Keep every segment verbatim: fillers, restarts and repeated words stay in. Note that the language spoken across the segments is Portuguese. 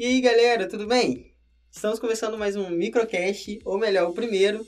E aí galera, tudo bem? Estamos começando mais um microcast, ou melhor, o primeiro,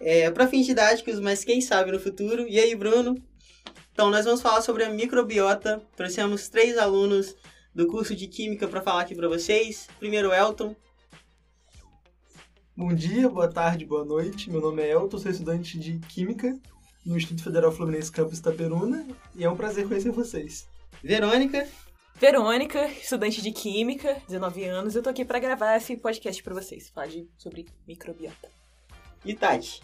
é, para fins didáticos, mas quem sabe no futuro. E aí, Bruno? Então, nós vamos falar sobre a microbiota. Trouxemos três alunos do curso de Química para falar aqui para vocês. Primeiro, Elton. Bom dia, boa tarde, boa noite. Meu nome é Elton, sou estudante de Química no Instituto Federal Fluminense, campus Itaperuna, e é um prazer conhecer vocês. Verônica. Verônica, estudante de Química, dezenove anos, eu tô aqui pra gravar esse podcast pra vocês, falar de, sobre microbiota. E Tati?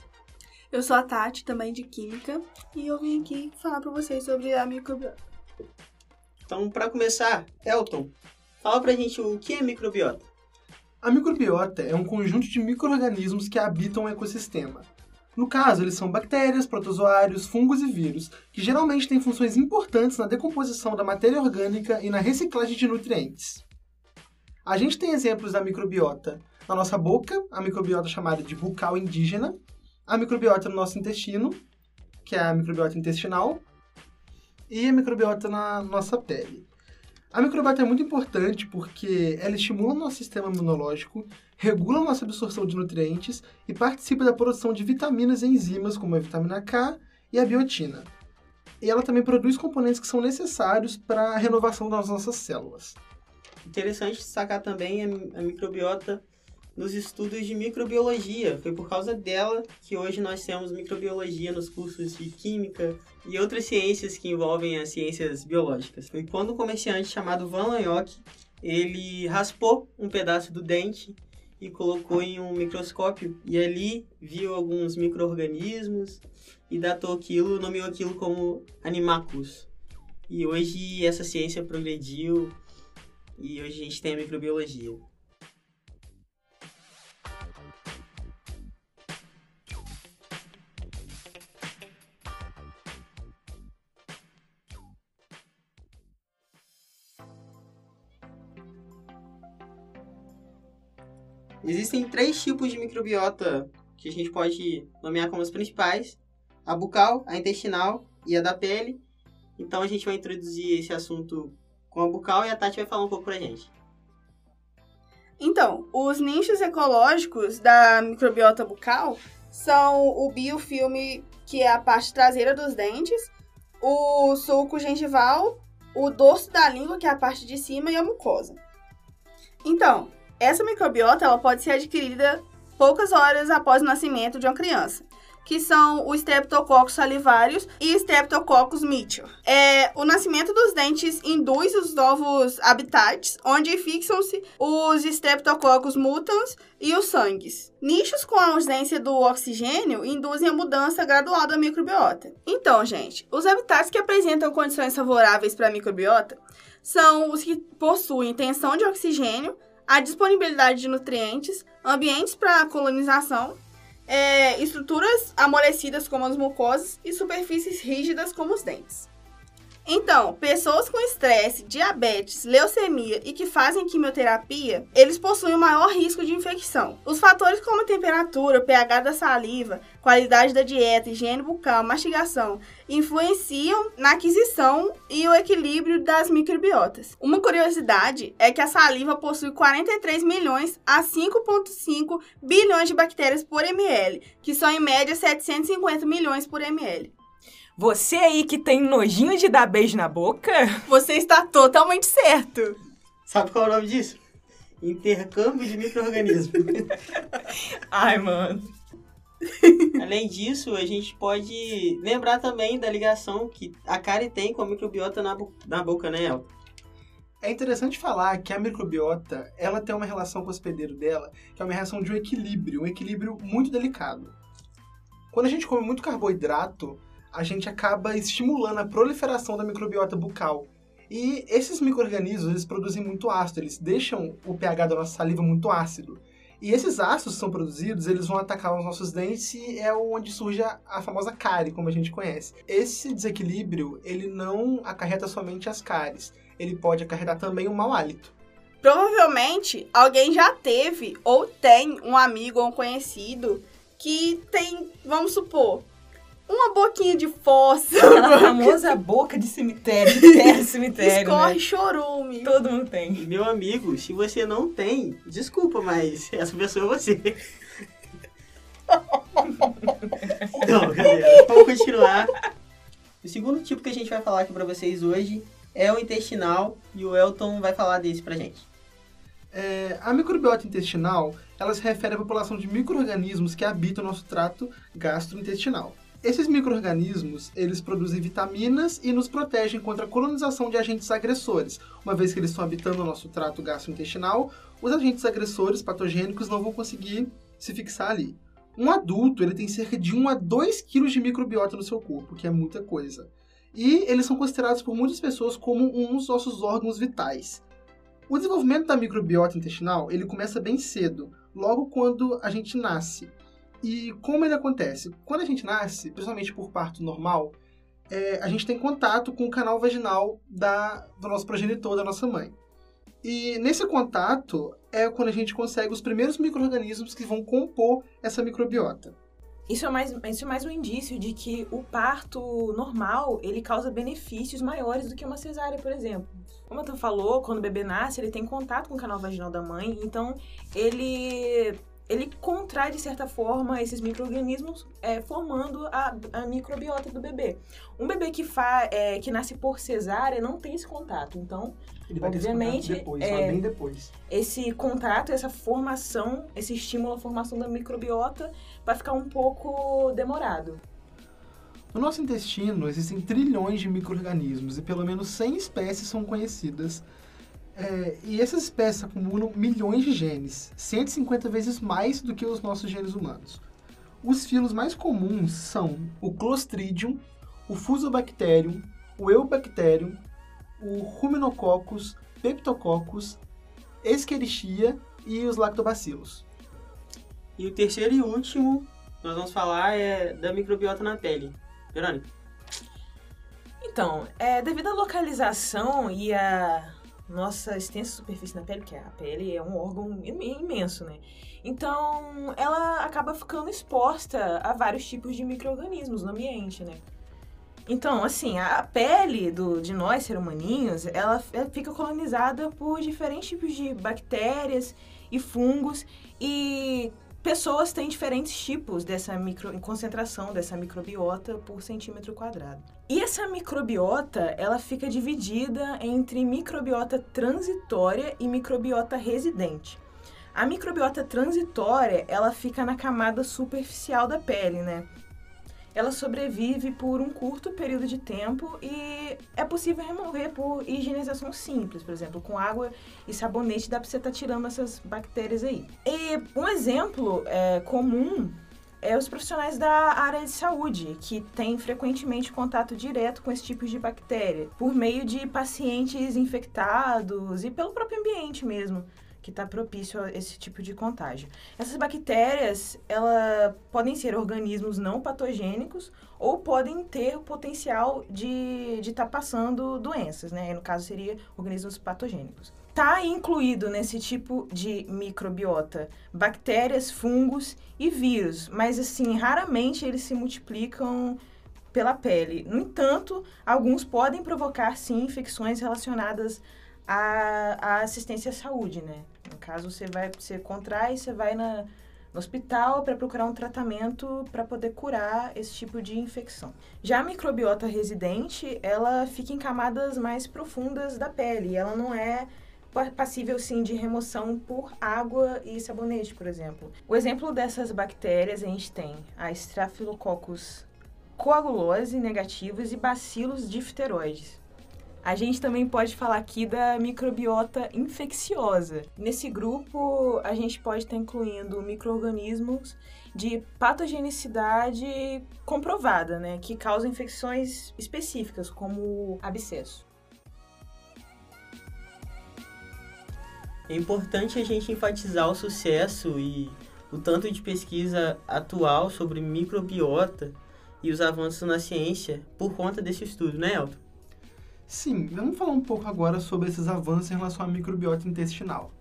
Eu sou a Tati, também de Química, e eu vim aqui falar pra vocês sobre a microbiota. Então, pra começar, Elton, fala pra gente o que é microbiota. A microbiota é um conjunto de micro-organismos que habitam um ecossistema. No caso, eles são bactérias, protozoários, fungos e vírus, que geralmente têm funções importantes na decomposição da matéria orgânica e na reciclagem de nutrientes. A gente tem exemplos da microbiota na nossa boca, a microbiota chamada de bucal indígena, a microbiota no nosso intestino, que é a microbiota intestinal, e a microbiota na nossa pele. A microbiota é muito importante porque ela estimula o nosso sistema imunológico, regula a nossa absorção de nutrientes e participa da produção de vitaminas e enzimas, como a vitamina K e a biotina. E ela também produz componentes que são necessários para a renovação das nossas células. Interessante destacar também a microbiota nos estudos de microbiologia. Foi por causa dela que hoje nós temos microbiologia nos cursos de química e outras ciências que envolvem as ciências biológicas. Foi quando um comerciante chamado Van Leeuwenhoek, ele raspou um pedaço do dente e colocou em um microscópio e ali viu alguns micro-organismos e datou aquilo, nomeou aquilo como animáculos. E hoje essa ciência progrediu e hoje a gente tem a microbiologia. Existem três tipos de microbiota que a gente pode nomear como as principais: a bucal, a intestinal e a da pele. Então a gente vai introduzir esse assunto com a bucal e a Tati vai falar um pouco pra gente. Então, os nichos ecológicos da microbiota bucal são o biofilme, que é a parte traseira dos dentes, o sulco gengival, o dorso da língua, que é a parte de cima, e a mucosa. Então, essa microbiota ela pode ser adquirida poucas horas após o nascimento de uma criança, que são o Streptococcus salivarius e Streptococcus mitis. É, o nascimento dos dentes induz os novos habitats, onde fixam-se os Streptococcus mutans e os sangues. Nichos com a ausência do oxigênio induzem a mudança gradual da microbiota. Então, gente, os habitats que apresentam condições favoráveis para a microbiota são os que possuem tensão de oxigênio, a disponibilidade de nutrientes, ambientes para colonização, é, estruturas amolecidas como as mucosas e superfícies rígidas como os dentes. Então, pessoas com estresse, diabetes, leucemia e que fazem quimioterapia, eles possuem o maior risco de infecção. Os fatores como temperatura, pH da saliva, qualidade da dieta, higiene bucal, mastigação, influenciam na aquisição e o equilíbrio das microbiotas. Uma curiosidade é que a saliva possui quarenta e três milhões a cinco vírgula cinco bilhões de bactérias por ml, que são em média setecentos e cinquenta milhões por ml. Você aí que tem nojinho de dar beijo na boca, você está totalmente certo. Sabe qual é o nome disso? Intercâmbio de micro-organismos. Ai, mano. Além disso, a gente pode lembrar também da ligação que a cárie tem com a microbiota na, bo- na boca, né, El? É interessante falar que a microbiota, ela tem uma relação com o hospedeiro dela, que é uma relação de um equilíbrio, um equilíbrio muito delicado. Quando a gente come muito carboidrato, a gente acaba estimulando a proliferação da microbiota bucal. E esses micro-organismos, eles produzem muito ácido, eles deixam o pH da nossa saliva muito ácido. E esses ácidos que são produzidos, eles vão atacar os nossos dentes e é onde surge a, a famosa cárie, como a gente conhece. Esse desequilíbrio, ele não acarreta somente as cáries, ele pode acarretar também o mau hálito. Provavelmente, alguém já teve ou tem um amigo ou um conhecido que tem, vamos supor, uma boquinha de fósforo. Aquela famosa boca de cemitério, de cemitério, escorre, né? Chorume. Todo mundo tem. Meu amigo, se você não tem, desculpa, mas essa pessoa é você. Então, galera, vamos continuar. O segundo tipo que a gente vai falar aqui pra vocês hoje é o intestinal, e o Elton vai falar desse pra gente. É, a microbiota intestinal, ela se refere à população de micro-organismos que habitam o nosso trato gastrointestinal. Esses micro-organismos, eles produzem vitaminas e nos protegem contra a colonização de agentes agressores. Uma vez que eles estão habitando o nosso trato gastrointestinal, os agentes agressores patogênicos não vão conseguir se fixar ali. Um adulto, ele tem cerca de um a dois quilos de microbiota no seu corpo, que é muita coisa. E eles são considerados por muitas pessoas como um dos nossos órgãos vitais. O desenvolvimento da microbiota intestinal, ele começa bem cedo, logo quando a gente nasce. E como ele acontece? Quando a gente nasce, principalmente por parto normal, é, a gente tem contato com o canal vaginal da, do nosso progenitor, da nossa mãe. E nesse contato é quando a gente consegue os primeiros micro-organismos que vão compor essa microbiota. Isso é, mais, isso é mais um indício de que o parto normal, ele causa benefícios maiores do que uma cesárea, por exemplo. Como tu falou, quando o bebê nasce, ele tem contato com o canal vaginal da mãe, então ele... ele contrai, de certa forma, esses micro-organismos, é, formando a, a microbiota do bebê. Um bebê que, fa, é, que nasce por cesárea não tem esse contato. Então, ele vai obviamente, ter esse contato depois, é, bem depois. Esse contato, essa formação, esse estímulo à formação da microbiota vai ficar um pouco demorado. No nosso intestino existem trilhões de micro-organismos e pelo menos cem espécies são conhecidas. É, e essas espécies acumulam milhões de genes, cento e cinquenta vezes mais do que os nossos genes humanos. Os filos mais comuns são o Clostridium, o Fusobacterium, o Eubacterium, o Ruminococcus, Peptococcus, Escherichia e os Lactobacillus. E o terceiro e último nós vamos falar é da microbiota na pele. Verônica? Então, é, devido à localização e à nossa extensa superfície na pele, porque a pele é um órgão imenso, né? Então, ela acaba ficando exposta a vários tipos de micro-organismos no ambiente, né? Então, assim, a pele do, de nós, seres humaninhos, ela, ela fica colonizada por diferentes tipos de bactérias e fungos, e pessoas têm diferentes tipos dessa micro, concentração dessa microbiota por centímetro quadrado. E essa microbiota, ela fica dividida entre microbiota transitória e microbiota residente. A microbiota transitória, ela fica na camada superficial da pele, né? Ela sobrevive por um curto período de tempo e é possível remover por higienização simples, por exemplo, com água e sabonete dá pra você estar tirando essas bactérias aí. E um exemplo é, comum é os profissionais da área de saúde, que têm frequentemente contato direto com esse tipo de bactéria, por meio de pacientes infectados e pelo próprio ambiente mesmo, que está propício a esse tipo de contágio. Essas bactérias, elas podem ser organismos não patogênicos ou podem ter o potencial de estar de tá passando doenças, né? No caso, seria organismos patogênicos. Está incluído nesse tipo de microbiota bactérias, fungos e vírus, mas, assim, raramente eles se multiplicam pela pele. No entanto, alguns podem provocar, sim, infecções relacionadas A, a assistência à saúde, né? No caso, você vai, você contrai, você vai na, no hospital para procurar um tratamento para poder curar esse tipo de infecção. Já a microbiota residente, ela fica em camadas mais profundas da pele, ela não é passível, sim, de remoção por água e sabonete, por exemplo. O exemplo dessas bactérias, a gente tem a Staphylococcus coagulose negativos e bacilos difteroides. A gente também pode falar aqui da microbiota infecciosa. Nesse grupo, a gente pode estar incluindo micro-organismos de patogenicidade comprovada, né? Que causam infecções específicas, como o abscesso. É importante a gente enfatizar o sucesso e o tanto de pesquisa atual sobre microbiota e os avanços na ciência por conta desse estudo, né, Elton? Sim, vamos falar um pouco agora sobre esses avanços em relação à microbiota intestinal.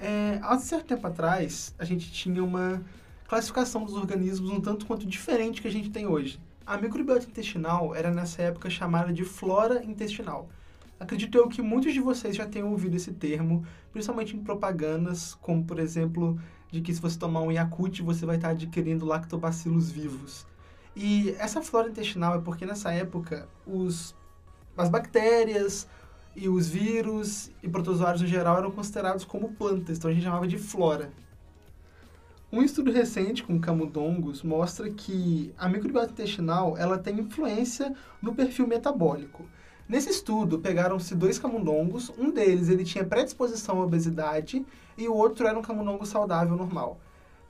É, há certo tempo atrás, a gente tinha uma classificação dos organismos um tanto quanto diferente que a gente tem hoje. A microbiota intestinal era nessa época chamada de flora intestinal. Acredito eu que muitos de vocês já tenham ouvido esse termo, principalmente em propagandas, como por exemplo, de que se você tomar um Yakult, você vai estar adquirindo lactobacilos vivos. E essa flora intestinal é porque nessa época os, as bactérias e os vírus e protozoários em geral eram considerados como plantas, então a gente chamava de flora. Um estudo recente com camundongos mostra que a microbiota intestinal ela tem influência no perfil metabólico. Nesse estudo, pegaram-se dois camundongos, um deles ele tinha predisposição à obesidade e o outro era um camundongo saudável normal.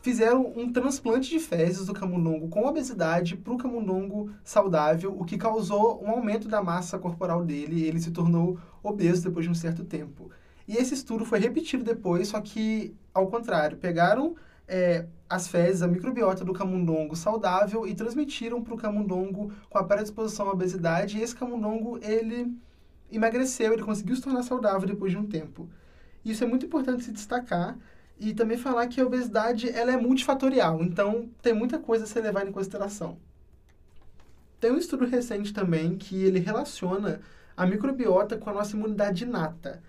Fizeram um transplante de fezes do camundongo com obesidade para o camundongo saudável, o que causou um aumento da massa corporal dele e ele se tornou obeso depois de um certo tempo. E esse estudo foi repetido depois, só que ao contrário, pegaram é, as fezes, a microbiota do camundongo saudável e transmitiram para o camundongo com a predisposição à obesidade e esse camundongo ele emagreceu, ele conseguiu se tornar saudável depois de um tempo. Isso é muito importante se destacar. E também falar que a obesidade ela é multifatorial, então tem muita coisa a ser levada em consideração. Tem um estudo recente também que ele relaciona a microbiota com a nossa imunidade inata.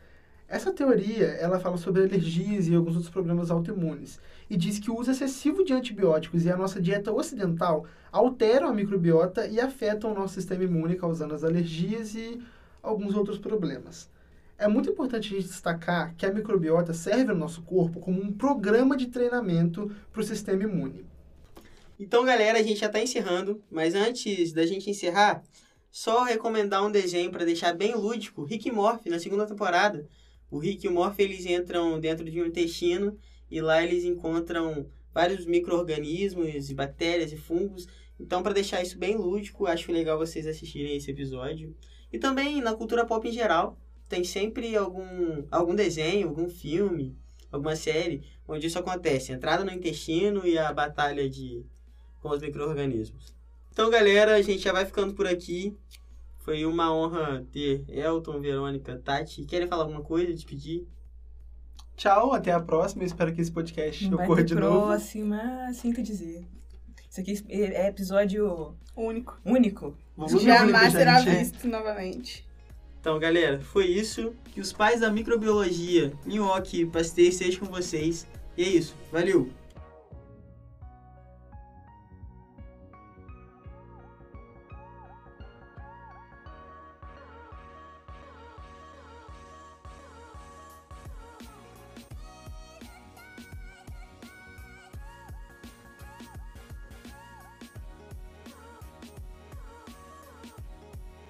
Essa teoria ela fala sobre alergias e alguns outros problemas autoimunes e diz que o uso excessivo de antibióticos e a nossa dieta ocidental alteram a microbiota e afetam o nosso sistema imune, causando as alergias e alguns outros problemas. É muito importante a gente destacar que a microbiota serve ao nosso corpo como um programa de treinamento para o sistema imune. Então, galera, a gente já está encerrando, mas antes da gente encerrar, só recomendar um desenho para deixar bem lúdico, Rick e Morty, na segunda temporada. O Rick e o Morty, eles entram dentro de um intestino e lá eles encontram vários micro-organismos, bactérias e fungos. Então, para deixar isso bem lúdico, acho legal vocês assistirem esse episódio. E também na cultura pop em geral. Tem sempre algum, algum desenho, algum filme, alguma série onde isso acontece. Entrada no intestino e a batalha de, com os micro-organismos. Então, galera, a gente já vai ficando por aqui. Foi uma honra ter Elton, Verônica, Tati. Querem falar alguma coisa, despedir? Tchau, até a próxima. Eu espero que esse podcast vai ocorra de novo. Até a próxima, sinto dizer. Isso aqui é episódio único. Único. único Jamais será visto novamente. Então, galera, foi isso. Que os pais da microbiologia, Nhoque, Pasteur, estejam com vocês. E é isso. Valeu!